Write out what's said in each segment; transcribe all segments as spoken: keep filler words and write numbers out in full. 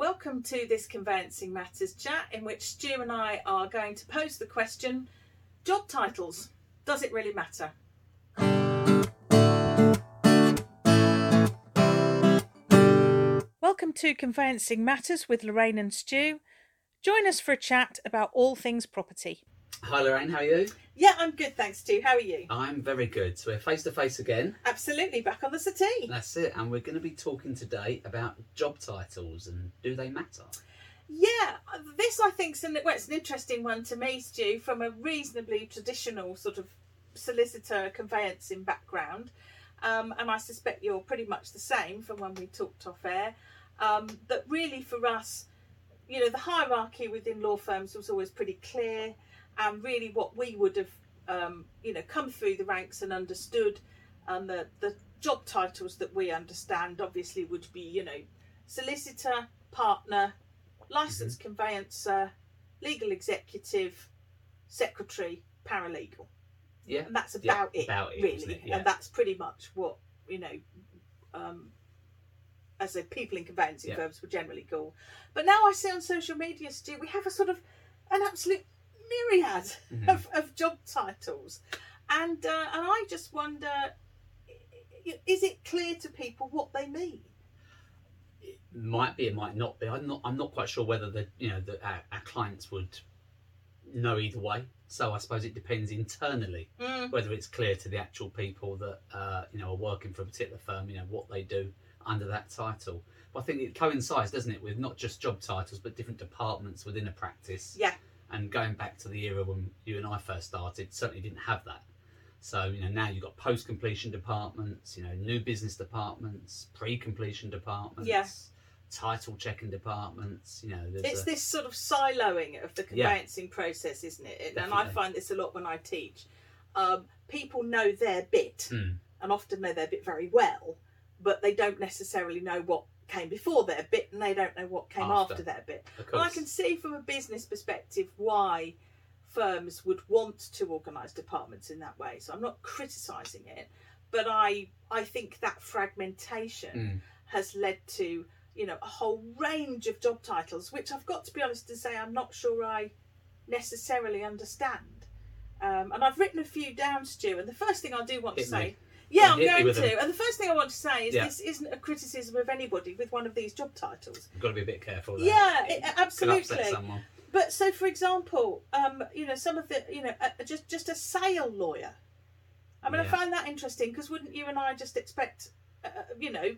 Welcome to this Conveyancing Matters chat, in which Stu and I are going to pose the question, job titles, does it really matter? Welcome to Conveyancing Matters with Lorraine and Stu. Join us for a chat about all things property. Hi Lorraine, how are you? Yeah, I'm good, thanks Stu. How are you? I'm very good. So we're face to face again. Absolutely, back on the settee. That's it, and we're going to be talking today about job titles and do they matter? Yeah, this I think is an, well, it's an interesting one to me, Stu, from a reasonably traditional sort of solicitor conveyancing background, um, and I suspect you're pretty much the same from when we talked off air, um, that really for us, you know, the hierarchy within law firms was always pretty clear. And really what we would have, um, you know, come through the ranks and understood, um, the, the job titles that we understand obviously would be, you know, solicitor, partner, licensed mm-hmm. conveyancer, legal executive, secretary, paralegal. Yeah. And that's about yeah, it, about it, really. It? Yeah. And that's pretty much what, you know, um, as a people in conveyancing yeah. firms would generally call. But now I see on social media, Stu, we have a sort of an absolute myriad mm-hmm. of, of job titles, and uh, and I just wonder, is it clear to people what they mean? It might be, it might not be. I'm not I'm not quite sure whether the you know the, our, our clients would know either way. So I suppose it depends internally mm. whether it's clear to the actual people that uh, you know are working for a particular firm, you know what they do under that title. But I think it coincides, doesn't it, with not just job titles but different departments within a practice. Yeah. And going back to the era when you and I first started, certainly didn't have that. So, you know, now you've got post-completion departments, you know, new business departments, pre-completion departments, yeah. title checking departments, you know. It's a... this sort of siloing of the conveyancing yeah. process, isn't it? Definitely. And I find this a lot when I teach. Um, people know their bit mm. and often know their bit very well, but they don't necessarily know what came before their bit, and they don't know what came after, after their bit. And I can see from a business perspective why firms would want to organise departments in that way. So I'm not criticising it, but I I think that fragmentation mm. has led to, you know, a whole range of job titles, which I've got to be honest to say I'm not sure I necessarily understand. Um, and I've written a few down, Stu, and the first thing I do want Hit to me. say. Yeah, I'm going to. A... And the first thing I want to say is yeah. this isn't a criticism of anybody with one of these job titles. You've got to be a bit careful there. Yeah, it, it absolutely. Could upset someone. But so, for example, um, you know, some of the, you know, uh, just just a sale lawyer. I mean, yeah. I find that interesting because wouldn't you and I just expect, uh, you know?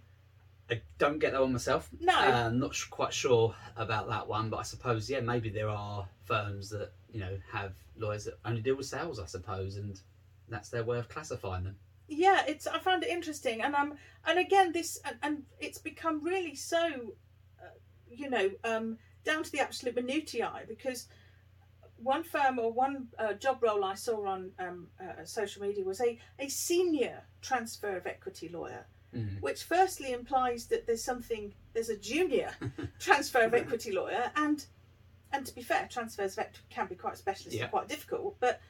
I don't get that one myself. No. Uh, I'm not quite sure about that one, but I suppose, yeah, maybe there are firms that, you know, have lawyers that only deal with sales, I suppose, and that's their way of classifying them. Yeah, it's. I found it interesting, and um, and again, this, and, and it's become really so, uh, you know, um, down to the absolute minutiae. Because one firm or one uh, job role I saw on um, uh, social media was a a senior transfer of equity lawyer, mm. which firstly implies that there's something, there's a junior transfer of equity lawyer, and and to be fair, transfers of equity can be quite specialist yeah. and quite difficult, but.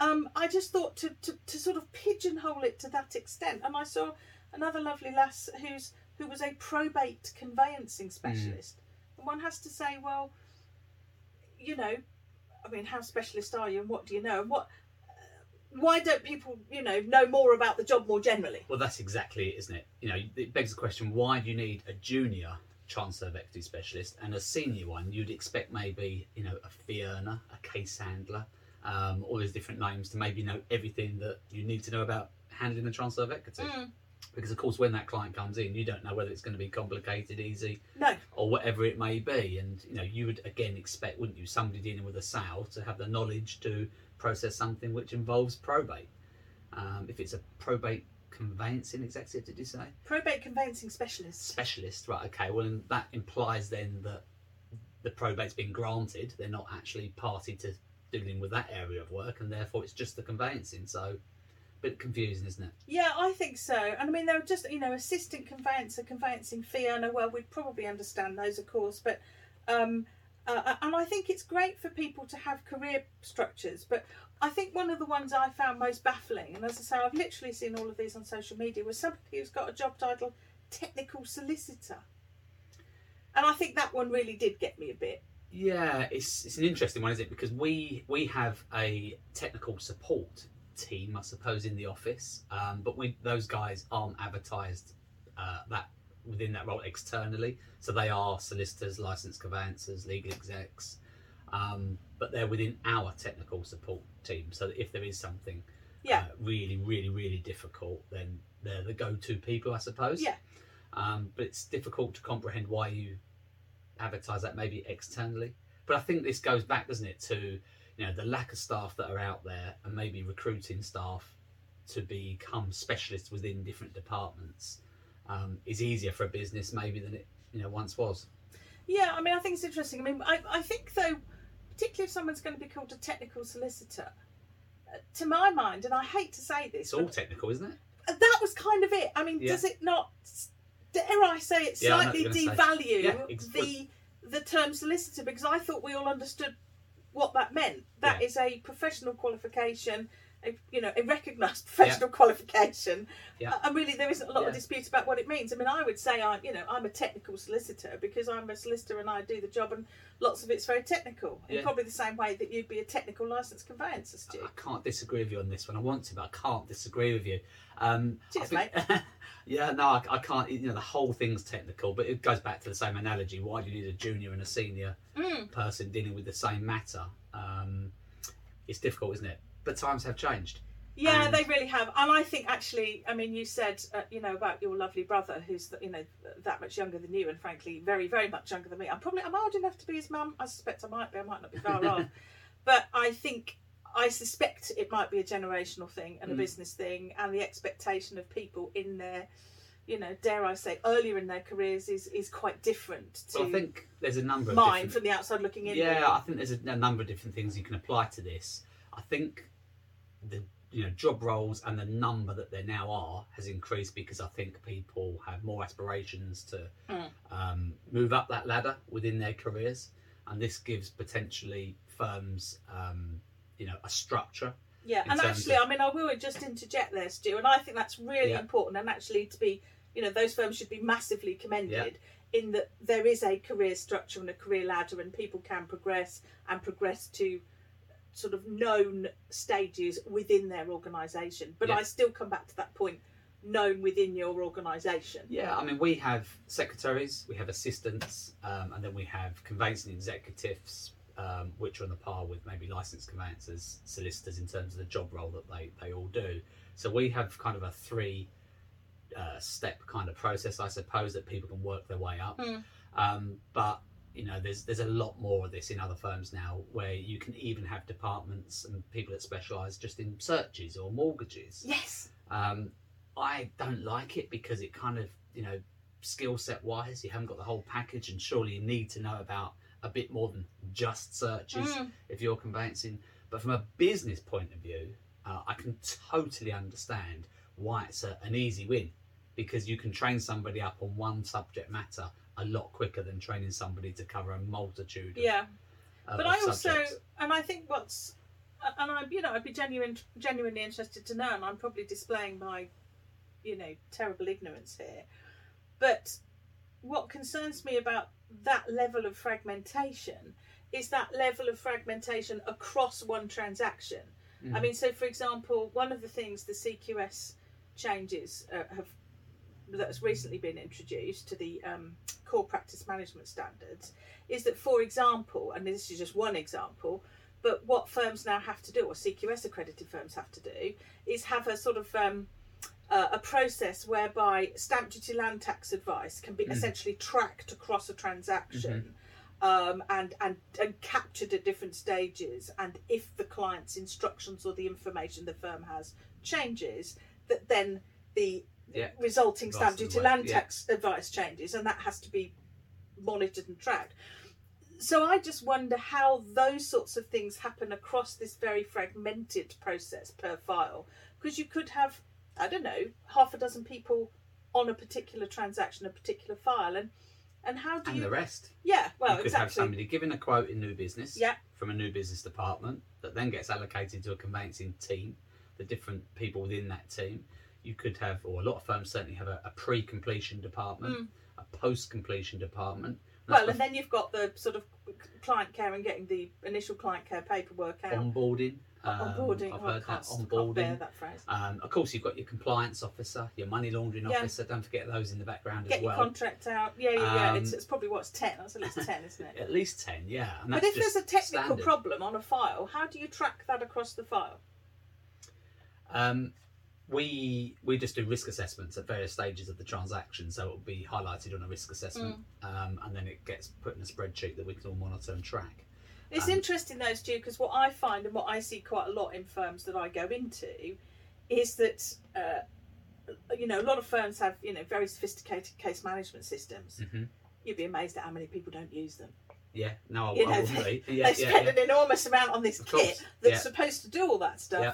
Um, I just thought to, to, to sort of pigeonhole it to that extent. And I saw another lovely lass who's who was a probate conveyancing specialist. Mm. And one has to say, well, you know, I mean, how specialist are you and what do you know? And what? Why don't people, you know, know more about the job more generally? Well, that's exactly it, isn't it? You know, it begs the question, why do you need a junior transfer of equity specialist and a senior one? You'd expect maybe, you know, a fee earner, a case handler. Um, all these different names to maybe know everything that you need to know about handling the transfer of equity. Mm. Because, of course, when that client comes in, you don't know whether it's going to be complicated, easy, no. or whatever it may be. And, you know, you would, again, expect, wouldn't you, somebody dealing with a sale to have the knowledge to process something which involves probate. Um, if it's a probate conveyancing executive, did you say? Probate conveyancing specialist. Specialist, right, OK. Well, and that implies then that the probate's been granted. They're not actually party to dealing with that area of work, and therefore it's just the conveyancing. So a bit confusing, isn't it? Yeah, I think so. And I mean, they're just, you know, assistant conveyancer, conveyancing fee earner, well, we'd probably understand those, of course, but um uh, and I think it's great for people to have career structures, but I think one of the ones I found most baffling, and as I say, I've literally seen all of these on social media, was somebody who's got a job title technical solicitor. and I think that one really did get me a bit. Yeah, it's it's an interesting one, isn't it? Because we we have a technical support team, I suppose, in the office, um, but we those guys aren't advertised uh, that within that role externally. So they are solicitors, licensed conveyancers, legal execs, um, but they're within our technical support team. So that if there is something yeah. uh, really, really, really difficult, then they're the go-to people, I suppose. Yeah. Um, but it's difficult to comprehend why you advertise that maybe externally. But I think this goes back, doesn't it, to you know the lack of staff that are out there, and maybe recruiting staff to become specialists within different departments um, is easier for a business maybe than it you know once was. Yeah, I mean, I think it's interesting. I mean, I, I think though, particularly if someone's going to be called a technical solicitor, uh, to my mind, and I hate to say this, it's all technical, isn't it? That was kind of it. I mean, yeah. does it not? Dare I say it slightly yeah, devalue yeah, the the term solicitor, because I thought we all understood what that meant. That yeah. is a professional qualification, a, you know, a recognised professional yeah. qualification. Yeah. Uh, and really, there isn't a lot yeah. of dispute about what it means. I mean, I would say I'm, you know, I'm a technical solicitor because I'm a solicitor and I do the job, and lots of it's very technical. Yeah. In probably the same way that you'd be a technical licensed conveyancer, Stu. I can't disagree with you on this one. I want to, but I can't disagree with you. Um, Cheers, I think, mate. Yeah, no, I, I can't, you know, the whole thing's technical, but it goes back to the same analogy. Why do you need a junior and a senior mm. person dealing with the same matter? Um, it's difficult, isn't it? But times have changed. Yeah, and they really have. And I think actually, I mean, you said, uh, you know, about your lovely brother who's, you know, that much younger than you and frankly, very, very much younger than me. I'm probably, I'm old enough to be his mum. I suspect I might be, I might not be far off. But I think... I suspect it might be a generational thing and a mm. business thing, and the expectation of people in their, you know, dare I say, earlier in their careers is is quite different to well, I think there's a number of mine from the outside looking in. Yeah, there. I think there's a, a number of different things you can apply to this. I think the you know job roles and the number that there now are has increased because I think people have more aspirations to mm. um, move up that ladder within their careers, and this gives potentially firms. Um, you know, a structure. Yeah, and actually, of... I mean, I will just interject there, Stu, and I think that's really yeah. important, and actually to be, you know, those firms should be massively commended yeah. in that there is a career structure and a career ladder, and people can progress and progress to sort of known stages within their organisation. But yeah. I still come back to that point, known within your organisation. Yeah, I mean, we have secretaries, we have assistants, um, and then we have conveyancing executives, Um, which are on the par with maybe licensed conveyancers, solicitors in terms of the job role that they, they all do. So we have kind of a three uh, step kind of process, I suppose, that people can work their way up. Mm. Um, but, you know, there's there's a lot more of this in other firms now where you can even have departments and people that specialise just in searches or mortgages. Yes. Um, I don't like it because it kind of, you know, skill set wise, you haven't got the whole package, and surely you need to know about a bit more than just searches mm. if you're conveyancing. But from a business point of view, uh, I can totally understand why it's a, an easy win, because you can train somebody up on one subject matter a lot quicker than training somebody to cover a multitude of, yeah uh, but of I also subjects. And I think what's and I'm you know I'd be genuine genuinely interested to know, and I'm probably displaying my you know terrible ignorance here, but what concerns me about that level of fragmentation is that level of fragmentation across one transaction. Mm. I mean, so for example, one of the things the C Q S changes uh, have that's recently been introduced to the um, core practice management standards is that, for example, and this is just one example, but what firms now have to do, or C Q S accredited firms have to do, is have a sort of um, Uh, a process whereby stamp duty land tax advice can be mm. essentially tracked across a transaction mm-hmm. um, and, and, and captured at different stages. And if the client's instructions or the information the firm has changes, that then the yeah. resulting advice stamp duty land yeah. tax advice changes, and that has to be monitored and tracked. So I just wonder how those sorts of things happen across this very fragmented process per file, because you could have... I don't know, half a dozen people on a particular transaction, a particular file, and and how do and you... And the rest. Yeah, well, you could exactly. have somebody given a quote in new business yeah. from a new business department that then gets allocated to a conveyancing team, the different people within that team. You could have, or a lot of firms certainly have a, a pre-completion department, mm. a post-completion department, Well, and then you've got the sort of client care and getting the initial client care paperwork out. Onboarding. Um, onboarding. I've oh, heard that. Onboarding. I bear that phrase. Um, of course, you've got your compliance officer, your money laundering yeah. officer. Don't forget those in the background Get as well. Get your contract out. Yeah, yeah, yeah. Um, it's, it's probably what's ten. That's at least ten, isn't it? At least ten, yeah. And that's but if there's a technical standard. problem on a file, how do you track that across the file? Um, we we just do risk assessments at various stages of the transaction, so it will be highlighted on a risk assessment, mm. um, and then it gets put in a spreadsheet that we can all monitor and track. It's um, interesting though, Stu, because what I find and what I see quite a lot in firms that I go into is that uh, you know, a lot of firms have, you know, very sophisticated case management systems. Mm-hmm. You'd be amazed at how many people don't use them. Yeah, no, I, you know, I wouldn't they, be. Yeah, they yeah, spend yeah. an enormous amount on this kit that's yeah. supposed to do all that stuff. Yeah.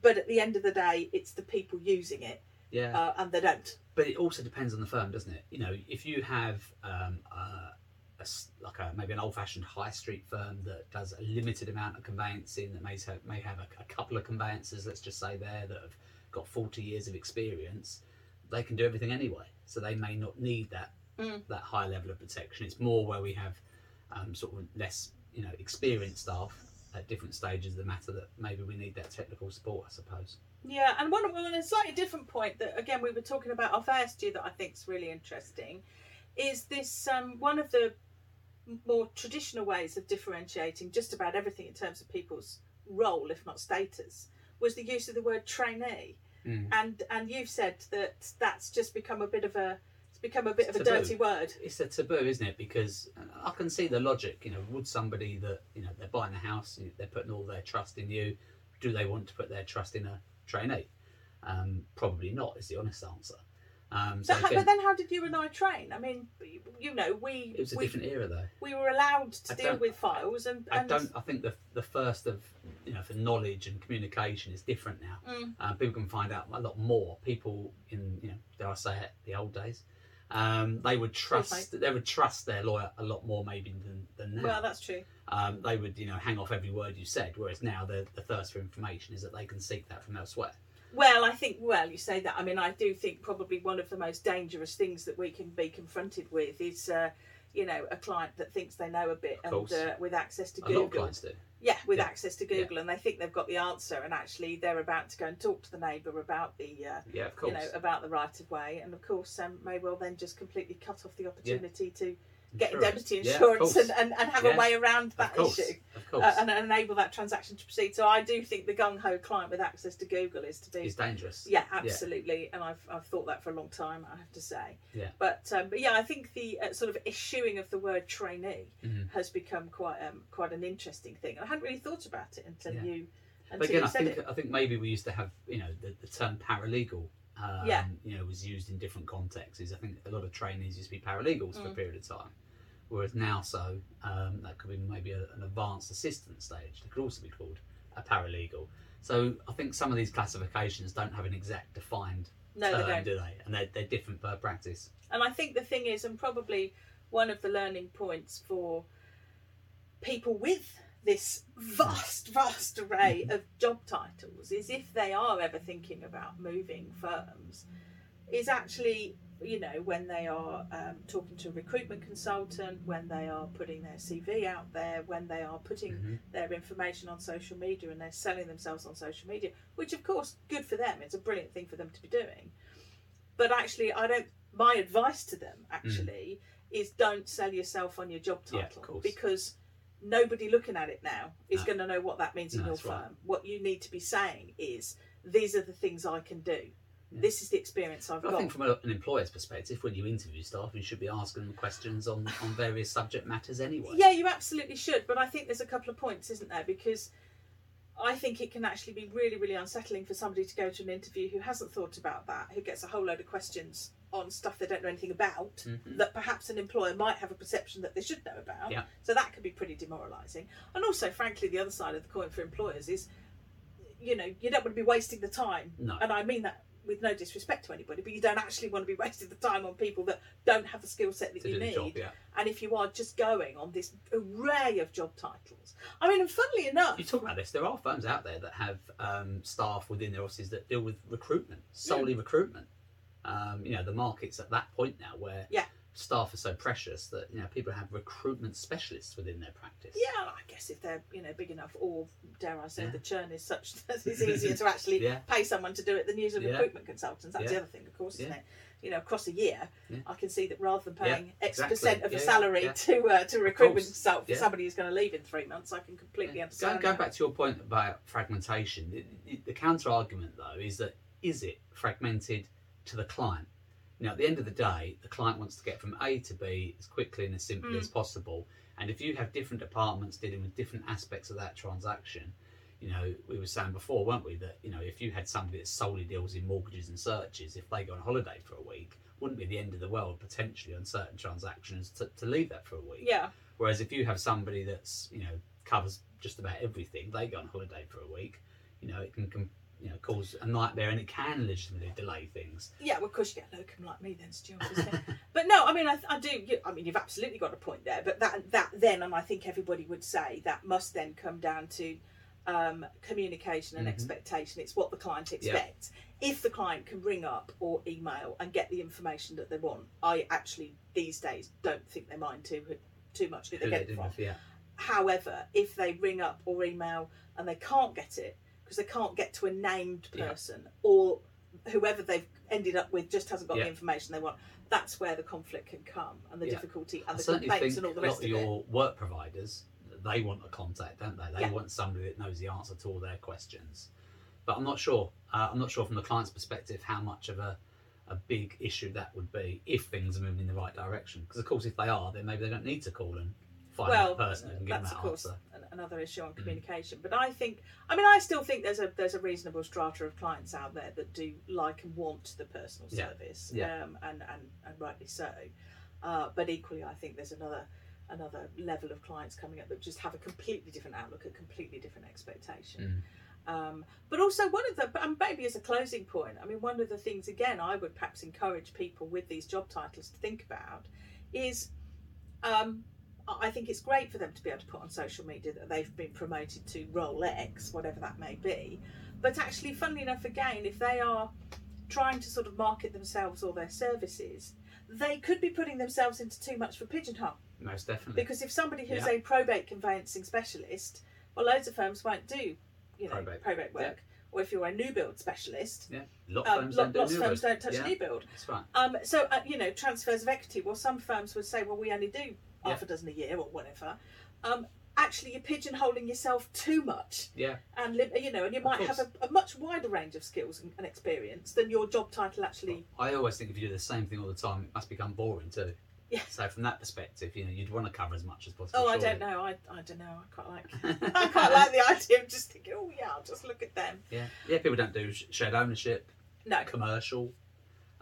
But at the end of the day, it's the people using it, yeah, uh, and they don't. But it also depends on the firm, doesn't it? You know, if you have um, uh, a, like a, maybe an old-fashioned high street firm that does a limited amount of conveyancing, that may have, may have a, a couple of conveyancers, let's just say there, that have got forty years of experience, they can do everything anyway. So they may not need that mm. that high level of protection. It's more where we have um, sort of less, you know, experienced staff at different stages of the matter that maybe we need that technical support, I suppose. Yeah, and one on a slightly different point that, again, we were talking about off air, Stu, that I think is really interesting, is this um, one of the more traditional ways of differentiating just about everything in terms of people's role, if not status, was the use of the word trainee. Mm. And and you've said that that's just become a bit of a it's become a bit it's of taboo. a dirty word. It's a taboo, isn't it? Because I can see the logic. You know, would somebody that, you know, they're buying a house, they're putting all their trust in you, do they want to put their trust in a trainee? Um, probably not, is the honest answer. Um, so but, again, but then how did you and I train? I mean, you know, we... It was a we, different era, though. We were allowed to I deal with files and... and I don't... I think the the first of, you know, for knowledge and communication is different now. Mm. Uh, people can find out a lot more. People in, you know, dare I say it, the old days, um, they would trust okay. they would trust their lawyer a lot more maybe than, than now. Well, that's true. Um, they would, you know, hang off every word you said, whereas now the, the thirst for information is that they can seek that from elsewhere. Well, I think, well, you say that. I mean, I do think probably one of the most dangerous things that we can be confronted with is, uh, you know, a client that thinks they know a bit and uh, with access to Google. A lot of clients do. Yeah, with yeah. access to Google, yeah. and they think they've got the answer, and actually they're about to go and talk to the neighbour about the, uh, yeah, of course. you know, about the right of way, and of course, um, may well then just completely cut off the opportunity yeah. to get indemnity insurance, yeah, and, and, and have yeah. a way around that of issue uh, and enable that transaction to proceed. So I do think the gung-ho client with access to Google is to be... It's dangerous. Yeah, absolutely. Yeah. And I've I've thought that for a long time, I have to say. Yeah. But, um, but yeah, I think the uh, sort of issuing of the word trainee mm-hmm. has become quite um, quite an interesting thing. And I hadn't really thought about it until yeah. you until But again, you said I think it. I think maybe we used to have, you know, the, the term paralegal. Um, yeah. You know, was used in different contexts. I think a lot of trainees used to be paralegals mm. for a period of time, whereas now so um, that could be maybe a, an advanced assistant stage. They could also be called a paralegal. So I think some of these classifications don't have an exact defined no, term, they don't. do they? And they're, they're different per practice. And I think the thing is, and probably one of the learning points for people with this vast, vast array of job titles is if they are ever thinking about moving firms, is actually, you know, when they are um, talking to a recruitment consultant, when they are putting their C V out there, when they are putting mm-hmm. their information on social media and they're selling themselves on social media, which of course, good for them, it's a brilliant thing for them to be doing. But actually, I don't, my advice to them actually mm. is don't sell yourself on your job title, yeah, of course. because nobody looking at it now is no. going to know what that means no, in your firm. Right. What you need to be saying is, these are the things I can do. Yeah. This is the experience I've but got. I think from an employer's perspective, when you interview staff, you should be asking them questions on, on various subject matters anyway. Yeah, you absolutely should. But I think there's a couple of points, isn't there? Because I think it can actually be really, really unsettling for somebody to go to an interview who hasn't thought about that, who gets a whole load of questions on stuff they don't know anything about, mm-hmm. that perhaps an employer might have a perception that they should know about. Yeah. So that could be pretty demoralising. And also, frankly, the other side of the coin for employers is, you know, you don't want to be wasting the time. No. And I mean that with no disrespect to anybody, but you don't actually want to be wasting the time on people that don't have the skill set that to you need. Job, yeah. And if you are just going on this array of job titles, I mean, and funnily enough... You talk about this, there are firms out there that have um, staff within their offices that deal with recruitment, solely yeah. recruitment. Um, you know, the market's at that point now where yeah. staff are so precious that, you know, people have recruitment specialists within their practice. Yeah, I guess if they're, you know, big enough, or dare I say, yeah. the churn is such that it's easier to actually yeah. pay someone to do it than use a yeah. recruitment consultant. That's yeah. the other thing, of course, yeah. isn't it? You know, across a year, yeah. I can see that rather than paying yeah, X exactly. percent of yeah, a salary yeah. to uh, to a recruitment consultant for yeah. somebody who's going to leave in three months, I can completely yeah. understand. Going, going back to your point about fragmentation, the, the, the counter argument though is that is it fragmented to the client? Now, at the end of the day, the client wants to get from A to B as quickly and as simply mm. as possible. And if you have different departments dealing with different aspects of that transaction, you know, we were saying before, weren't we, that, you know, if you had somebody that solely deals in mortgages and searches, if they go on holiday for a week, wouldn't be the end of the world potentially on certain transactions to, to leave that for a week. Yeah. Whereas if you have somebody that's, you know, covers just about everything, they go on holiday for a week, you know, it can com- you know, cause a nightmare, and it can legitimately delay things. Yeah, well, of course you get a locum like me then, Stuart. But no, I mean, I, I do. You, I mean, you've absolutely got a point there. But that that then, and I think everybody would say that must then come down to um, communication and mm-hmm. expectation. It's what the client expects. Yeah. If the client can ring up or email and get the information that they want, I actually these days don't think they mind too too much who they get it from. Yeah. However, if they ring up or email and they can't get it, they can't get to a named person yeah. or whoever they've ended up with just hasn't got yeah. the information they want, that's where the conflict can come, and the yeah. difficulty and the complaints and all the rest of it. A lot of your work providers, they want a contact, don't they? They yeah. want somebody that knows the answer to all their questions. But I'm not sure, uh, I'm not sure from the client's perspective how much of a, a big issue that would be if things are moving in the right direction. Because of course if they are, then maybe they don't need to call and find well, that person and give them that answer. Another issue on communication, mm. but I think, I mean, I still think there's a there's a reasonable strata of clients out there that do like and want the personal yeah. service, yeah. Um, and, and and rightly so. Uh, but equally, I think there's another another level of clients coming up that just have a completely different outlook, a completely different expectation. Mm. Um, but also one of the, and maybe as a closing point, I mean, one of the things again I would perhaps encourage people with these job titles to think about is. Um, I think it's great for them to be able to put on social media that they've been promoted to role X, whatever that may be. But actually, funnily enough, again, if they are trying to sort of market themselves or their services, they could be putting themselves into too much for pigeonhole. Most definitely. Because if somebody who's yeah. a probate conveyancing specialist, well, loads of firms won't do, you know, probate, probate work. Yeah. Or if you're a new build specialist, yeah, lot um, firms lot, don't lots of firms build. Don't touch yeah. new build. That's right. Um, so, uh, you know, transfers of equity, well, some firms would say, well, we only do half yeah. a dozen a year or whatever. Um, actually, you're pigeonholing yourself too much. Yeah. And, you know, and you might have a, a much wider range of skills and, and experience than your job title actually. Well, I always think if you do the same thing all the time, it must become boring too. Yeah. So from that perspective, you know, you'd want to cover as much as possible. Oh, surely. I don't know. I, I don't know. I quite like I quite like the idea of just thinking, oh yeah, I'll just look at them. Yeah, yeah. People don't do shared ownership, no commercial,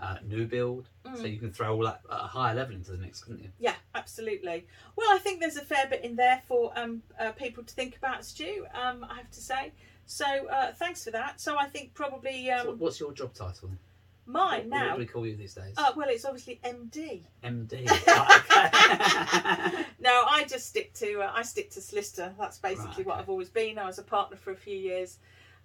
uh, new build. Mm. So you can throw all that at a higher level into the mix, couldn't you? Yeah, absolutely. Well, I think there's a fair bit in there for um uh, people to think about, Stu. Um, I have to say. So uh, thanks for that. So I think probably. Um, so what's your job title then? Mine now. What do we call you these days? Uh, well, it's obviously M D. M D. Oh, okay. No, I just stick to uh, I stick to solicitor. That's basically right, okay. what I've always been. I was a partner for a few years,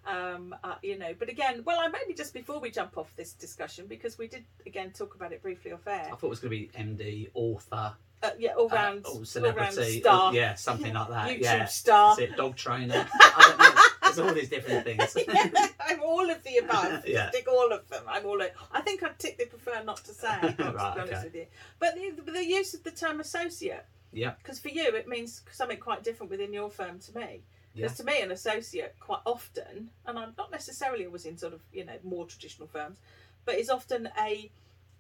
um, uh, you know. But again, well, I maybe just before we jump off this discussion, because we did again talk about it briefly off air. I thought it was going to be M D, author. Uh, yeah, all round, uh, all celebrity, all round star. All, yeah, something like that. YouTube yeah. star. That's it, dog trainer. I don't know. All these different things. Yeah, I'm all of the above. Yeah. Tick all of them. I'm all. Of, I think I'd tick. They prefer not to say. Right, to be honest okay. with you. But the, the use of the term associate. Yeah. Because for you, it means something quite different within your firm to me. Because yeah. to me, an associate quite often, and I'm not necessarily always in sort of you know more traditional firms, but is often a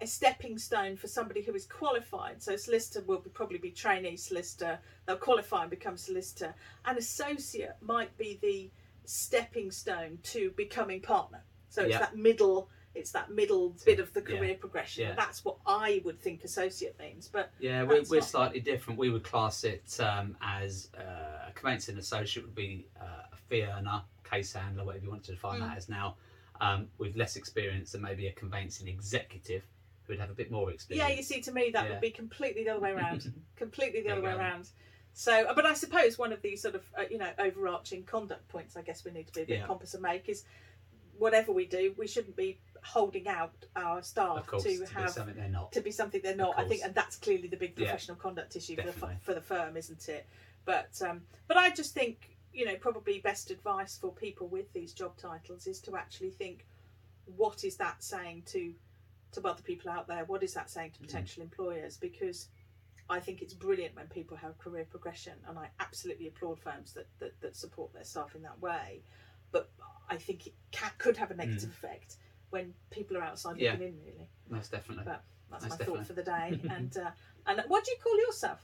a stepping stone for somebody who is qualified. So solicitor will be, probably be trainee solicitor. They'll qualify and become solicitor. An associate might be the stepping stone to becoming partner, so it's yeah. that middle it's that middle bit of the career yeah. progression yeah. That's what I would think associate means, but yeah we're, we're slightly different. We would class it um as uh, a conveyancing associate would be uh, a fee earner, case handler, whatever you want to define mm. that as now, um with less experience than maybe a conveyancing executive who would have a bit more experience. Yeah you see, to me that yeah. would be completely the other way around. completely the there other way go. around So, but I suppose one of the sort of, uh, you know, overarching conduct points, I guess we need to be a bit yeah. compass and make is whatever we do, we shouldn't be holding out our staff course, to, to have be something they're not. to be something they're not. I think, and that's clearly the big professional yeah. conduct issue for the, for the firm, isn't it? But um, but I just think, you know, probably best advice for people with these job titles is to actually think, what is that saying to to other people out there? What is that saying to potential mm. employers? Because I think it's brilliant when people have career progression, and I absolutely applaud firms that that, that support their staff in that way. But I think it can, could have a negative mm. effect when people are outside yeah. looking in, really. Most definitely. But that's, that's my definitely. thought for the day. And uh, and what do you call yourself?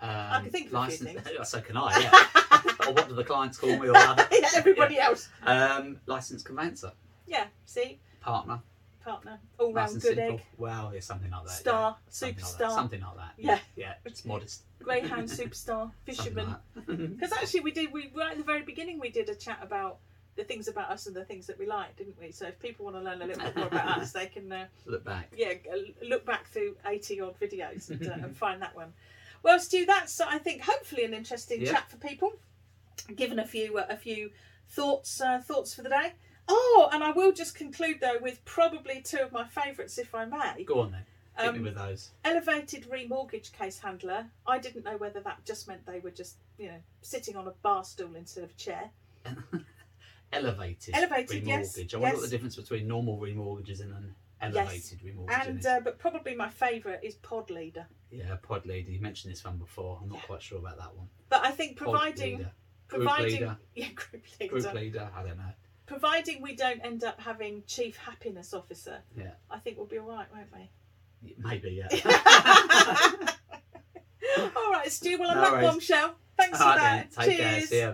Um, I can think of a few things. So can I, yeah. Or what do the clients call me or other? yeah, everybody yeah. else. Um, licensed conveyancer. Yeah, see? Partner. Partner, all nice round good simple. egg. Well, yeah, something like that. Star, yeah. something superstar. Like something like that. Yeah. Yeah, it's modest. Greyhound superstar, fisherman. Because like actually we did, we right at the very beginning we did a chat about the things about us and the things that we like, didn't we? So if people want to learn a little bit more about us, they can uh, look back. Yeah, look back through eighty odd videos and, uh, and find that one. Well, Stu, that's I think hopefully an interesting yeah. chat for people. Given a few uh, a few thoughts uh, thoughts for the day. Oh, and I will just conclude, though, with probably two of my favourites, if I may. Go on, then. Hit um, me with those. Elevated remortgage case handler. I didn't know whether that just meant they were just, you know, sitting on a bar stool instead of a chair. elevated Elevated, remortgage. yes. I wonder yes. what the difference between normal remortgages and an elevated yes. remortgage and, is. Uh, but probably my favourite is pod leader. Yeah, pod leader. You mentioned this one before. I'm not yeah. quite sure about that one. But I think providing... providing group leader. Yeah, group leader. Group leader, I don't know. Providing we don't end up having Chief Happiness Officer, yeah. I think we'll be all right, won't we? Maybe, yeah. All right, Stu, well, on no that worries. bombshell, thanks all for right that. Then. Take Cheers. Care. See ya.